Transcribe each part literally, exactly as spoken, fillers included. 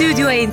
Stüdyo N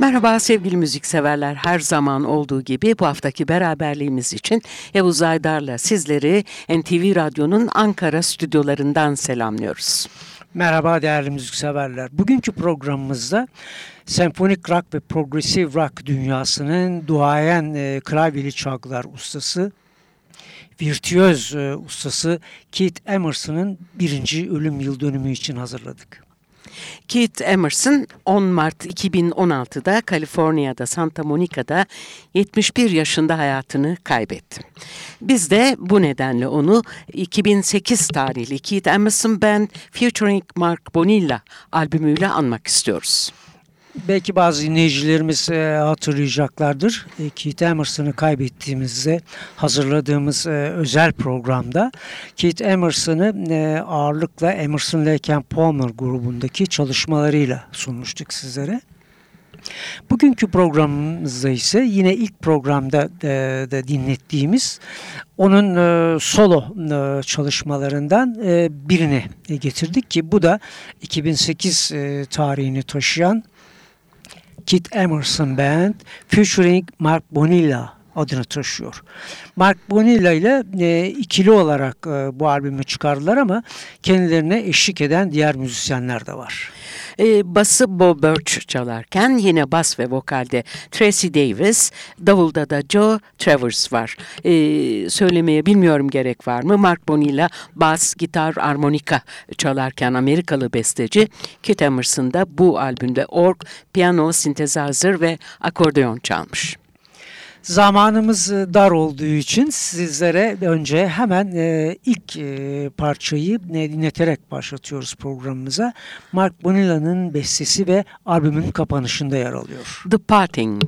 Merhaba sevgili müzikseverler, her zaman olduğu gibi bu haftaki beraberliğimiz için Yavuz Aydar'la sizleri N T V Radyo'nun Ankara stüdyolarından selamlıyoruz. Merhaba değerli müzikseverler. Bugünkü programımızda senfonik rock ve progressive rock dünyasının duayen e, klavyeli çalgılar ustası, virtüöz e, ustası Keith Emerson'ın birinci ölüm yıl dönümü için hazırladık. Keith Emerson on Mart iki bin on altıda Kaliforniya'da Santa Monica'da yetmiş bir yaşında hayatını kaybetti. Biz de bu nedenle onu iki bin sekiz tarihli Keith Emerson Band featuring Mark Bonilla albümüyle anmak istiyoruz. Belki bazı dinleyicilerimiz e, hatırlayacaklardır. E, Keith Emerson'ı kaybettiğimizde hazırladığımız e, özel programda Keith Emerson'ı e, ağırlıkla Emerson Lake and Palmer grubundaki çalışmalarıyla sunmuştuk sizlere. Bugünkü programımızda ise yine ilk programda e, de dinlettiğimiz onun e, solo e, çalışmalarından e, birini getirdik ki bu da iki bin sekiz e, tarihini taşıyan Keith Emerson Band featuring Mark Bonilla adını taşıyor. Mark Bonilla ile e, ikili olarak e, bu albümü çıkardılar ama kendilerine eşlik eden diğer müzisyenler de var. E, bası Bob Birch çalarken yine bas ve vokalde Tracy Davis, davulda da Joe Travers var. E, söylemeye bilmiyorum gerek var mı? Mark Bonilla bas, gitar, armonika çalarken Amerikalı besteci. Keith Emerson da bu albümde org, piyano, synthesizer ve akordeon çalmış. Zamanımız dar olduğu için sizlere önce hemen ilk parçayı dinleterek başlatıyoruz programımıza. Mark Bonilla'nın bestesi ve albümün kapanışında yer alıyor. The Parting.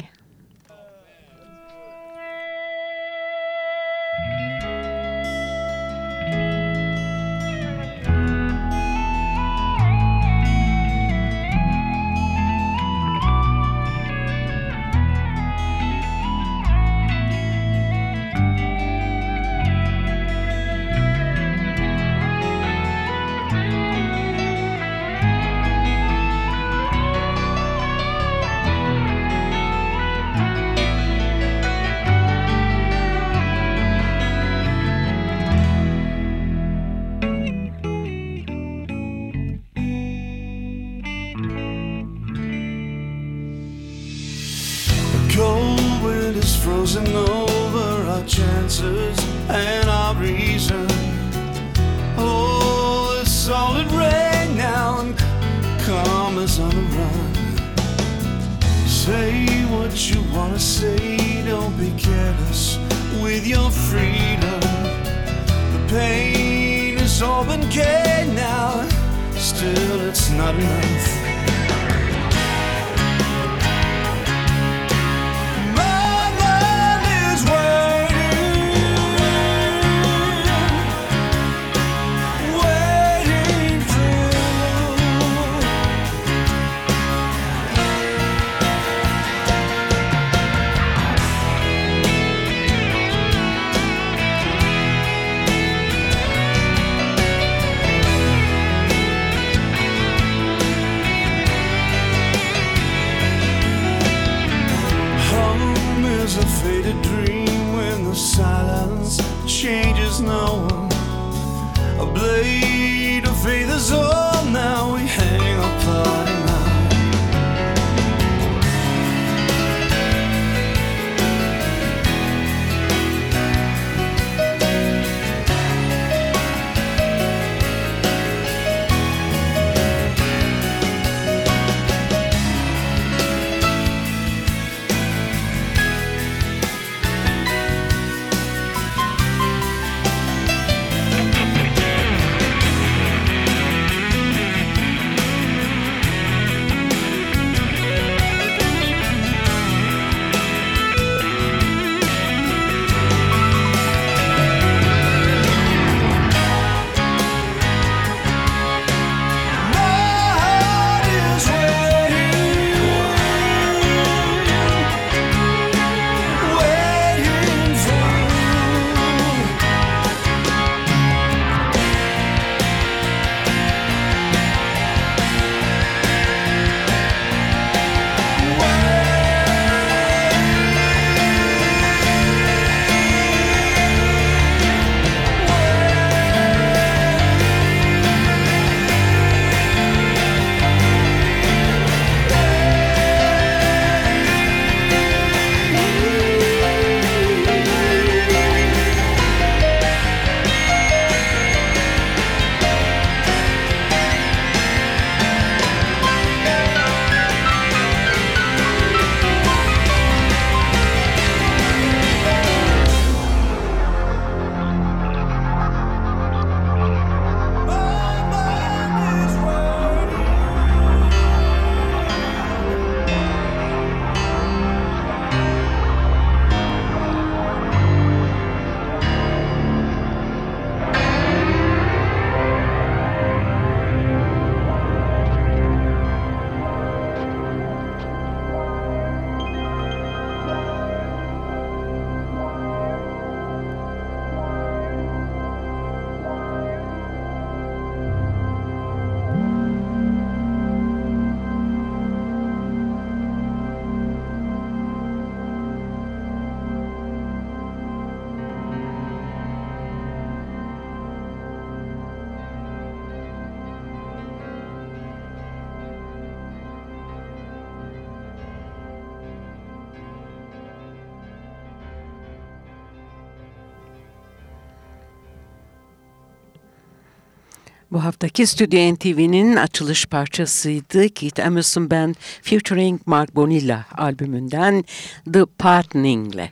Bu haftaki Stüdyo N T V'nin açılış parçasıydı. Keith Emerson Band featuring Mark Bonilla albümünden The Partnering'le.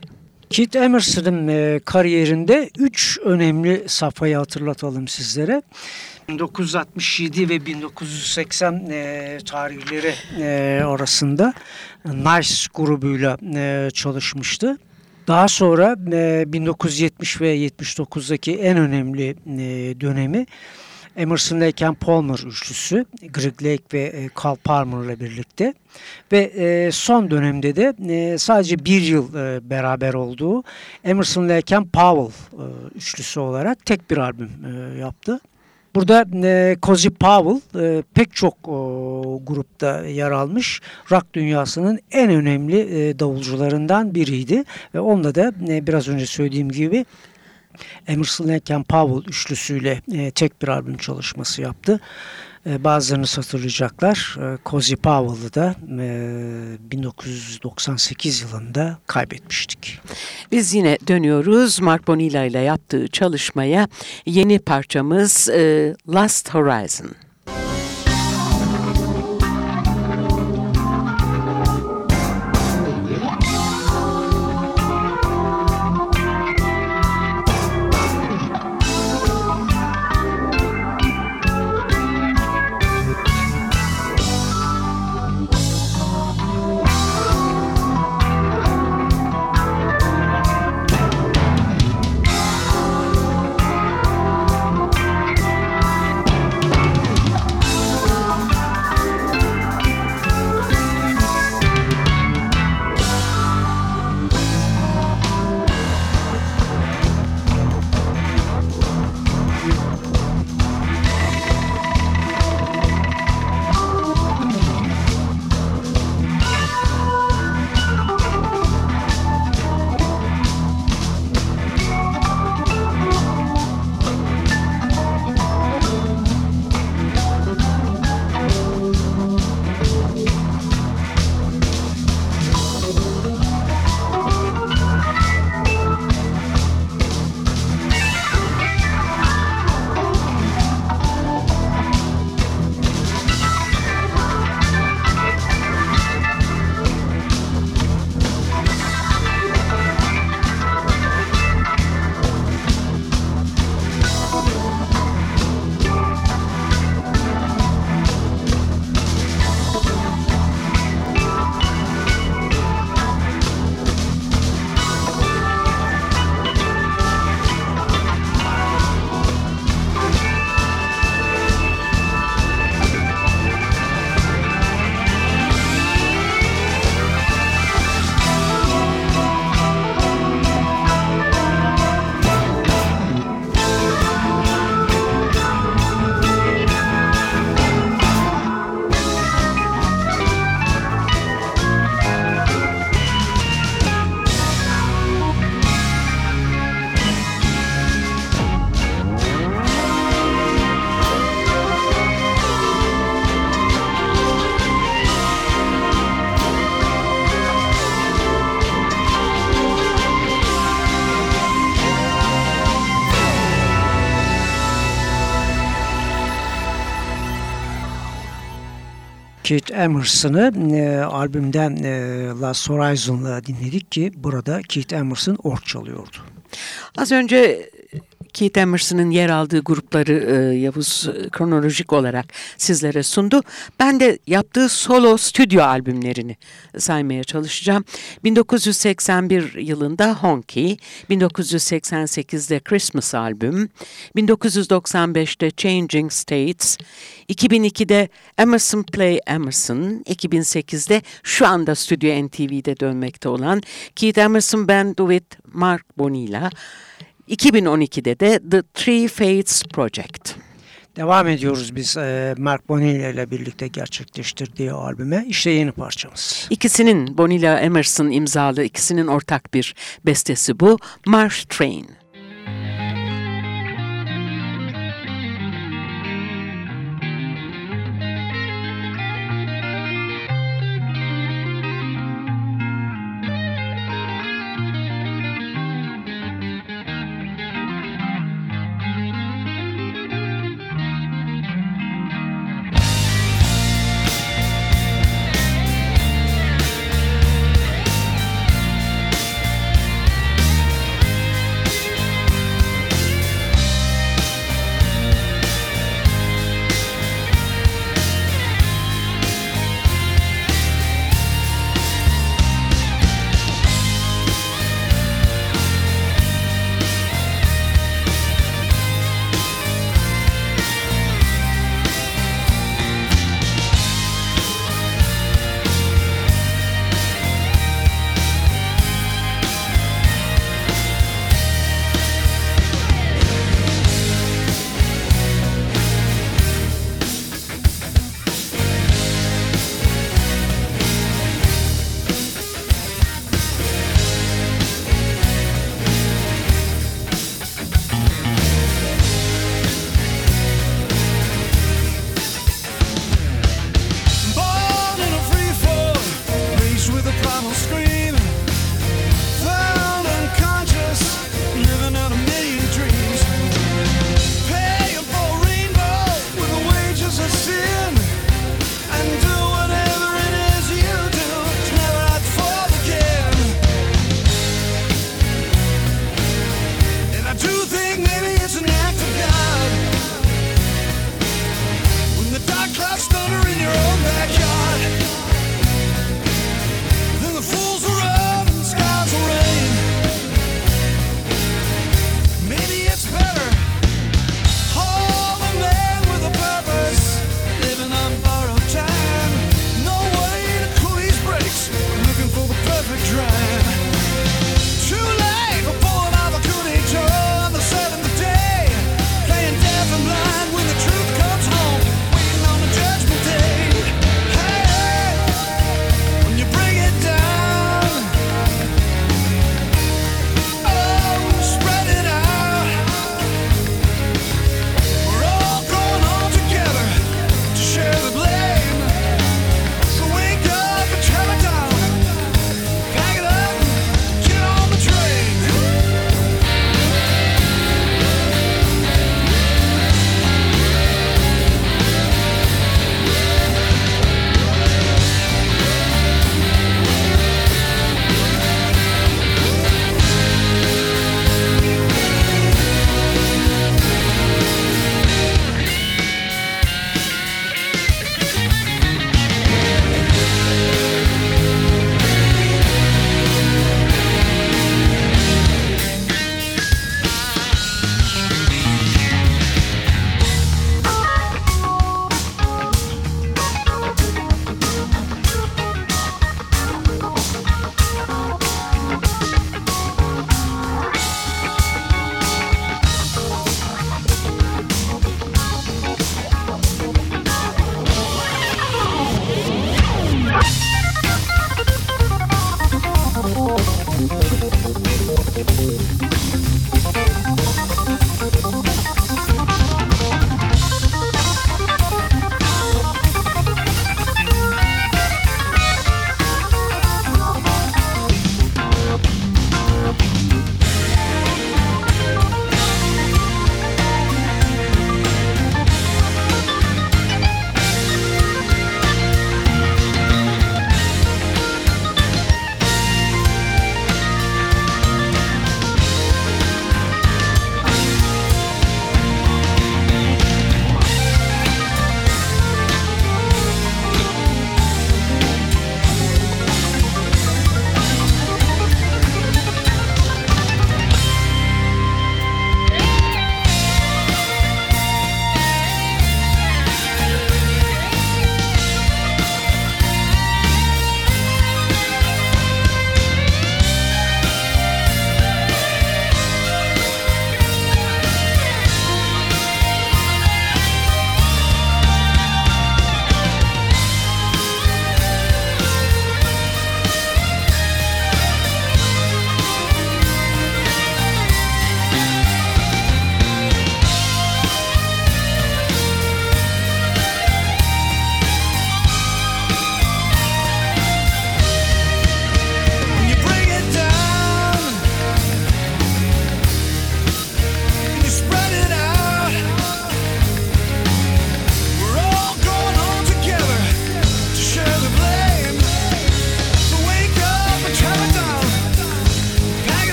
Keith Emerson'ın e, kariyerinde üç önemli safhayı hatırlatalım sizlere. bin dokuz yüz altmış yedi ve bin dokuz yüz seksen e, tarihleri e, arasında Nice grubuyla e, çalışmıştı. Daha sonra e, bin dokuz yüz yetmiş ve yetmiş dokuzdaki en önemli e, dönemi Emerson Lake and Palmer üçlüsü, Greg Lake ve Carl Palmer ile birlikte ve son dönemde de sadece bir yıl beraber olduğu Emerson Lake and Powell üçlüsü olarak tek bir albüm yaptı. Burada Cozy Powell pek çok grupta yer almış, rock dünyasının en önemli davulcularından biriydi ve onunla da biraz önce söylediğim gibi Emerson Lake and Powell üçlüsüyle e, tek bir albüm çalışması yaptı. E, bazılarını hatırlayacaklar. E, Cozy Powell'ı da e, bin dokuz yüz doksan sekiz yılında kaybetmiştik. Biz yine dönüyoruz Mark Bonilla ile yaptığı çalışmaya. Yeni parçamız e, Last Horizon. Keith Emerson'ı e, albümden e, Last Horizon'la dinledik ki burada Keith Emerson ork çalıyordu. Az önce Keith Emerson'ın yer aldığı grupları e, Yavuz kronolojik olarak sizlere sundu. Ben de yaptığı solo stüdyo albümlerini saymaya çalışacağım. bin dokuz yüz seksen bir yılında Honky, bin dokuz yüz seksen sekizde Christmas albüm, bin dokuz yüz doksan beşte Changing States, iki bin ikide Emerson Play Emerson, iki bin sekizde şu anda Stüdyo N T V'de dönmekte olan Keith Emerson Band with Mark Bonilla, iki bin on ikide de The Three Fates Project. Devam ediyoruz biz Mark Bonilla ile birlikte gerçekleştirdiği albüme. İşte yeni parçamız. İkisinin Bonilla Emerson imzalı ikisinin ortak bir bestesi bu. Marsh Train.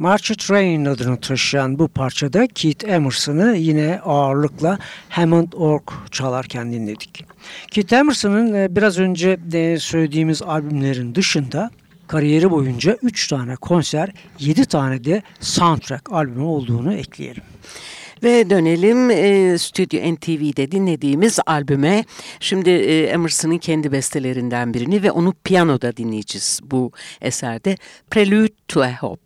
March Train adını taşıyan bu parçada Keith Emerson'ı yine ağırlıkla Hammond Ork çalarken dinledik. Keith Emerson'ın biraz önce söylediğimiz albümlerin dışında kariyeri boyunca üç tane konser, yedi tane de soundtrack albümü olduğunu ekleyelim. Ve dönelim e, Studio N T V'de dinlediğimiz albüme. Şimdi e, Emerson'ın kendi bestelerinden birini ve onu piyanoda dinleyeceğiz bu eserde. Prelude to a Hope.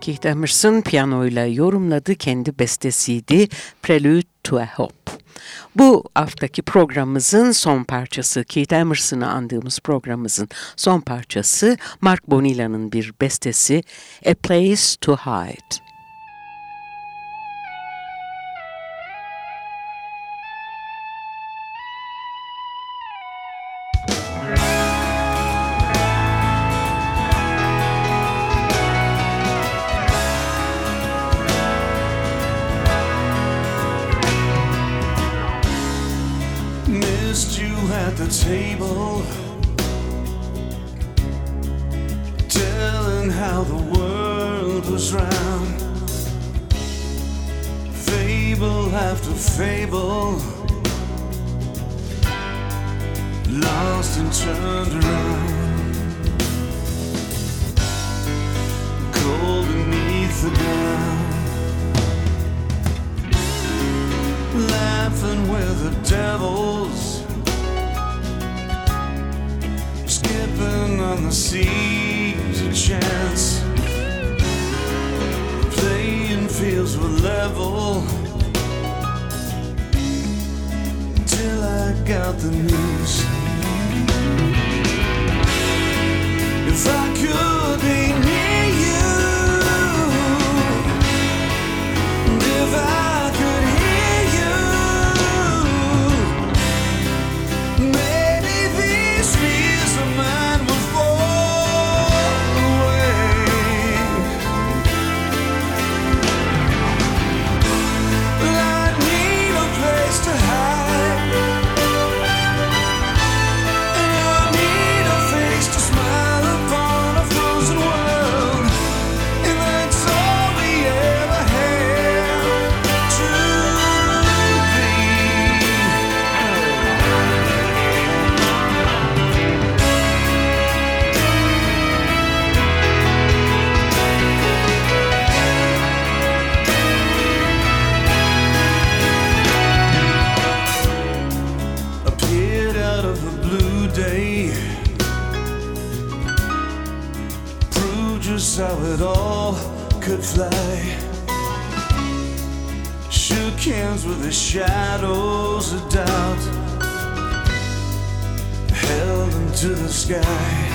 Keith Emerson piyanoyla yorumladı, kendi bestesiydi Prelude to a Hope. Bu haftaki programımızın son parçası, Keith Emerson'ı andığımız programımızın son parçası Mark Bonilla'nın bir bestesi A Place to Hide. Table, telling how the world was round, fable after fable, lost and turned around, cold beneath the ground, laughing with the devils, skipping on the seas of chance, playing fields were level, till I got the news. If I could be near you, and if I could hear you, maybe these fears man would fall away. I need a place to hide, and I need a face to smile upon. day proved just how it all could fly. Shook hands with the shadows of doubt, held into the sky.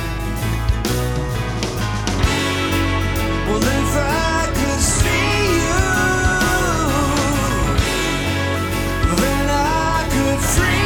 Well, if I could see you, then I could free.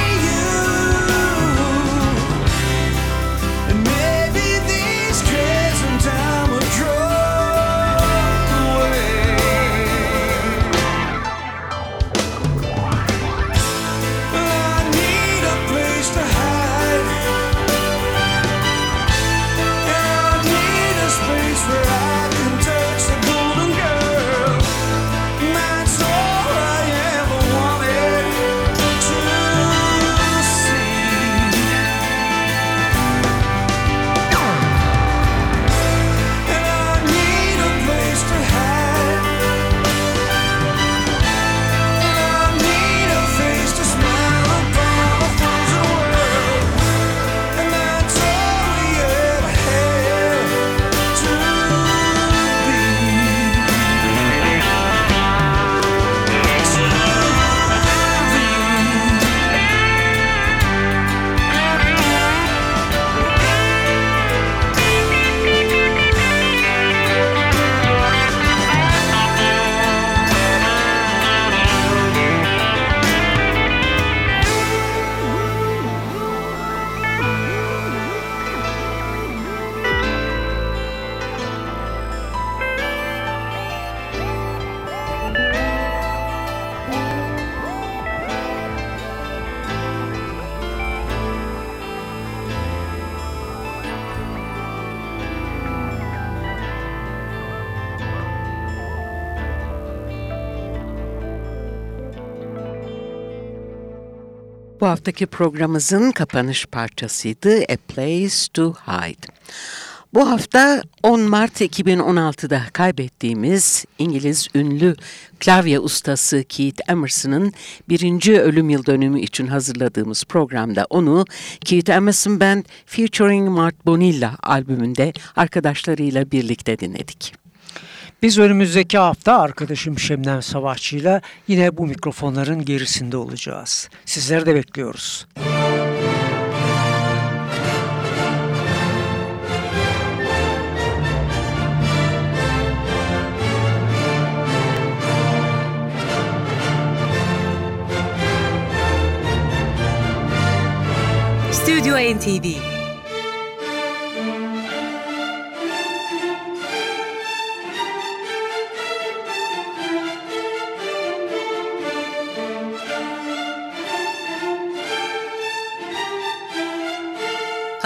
Bu haftaki programımızın kapanış parçasıydı A Place to Hide. Bu hafta on Mart iki bin on altıda kaybettiğimiz İngiliz ünlü klavye ustası Keith Emerson'ın birinci ölüm yıl dönümü için hazırladığımız programda onu Keith Emerson Band featuring Mark Bonilla albümünde arkadaşlarıyla birlikte dinledik. Biz önümüzdeki hafta arkadaşım Şebnem Savaşçı ile yine bu mikrofonların gerisinde olacağız. Sizleri de bekliyoruz. Studio N T V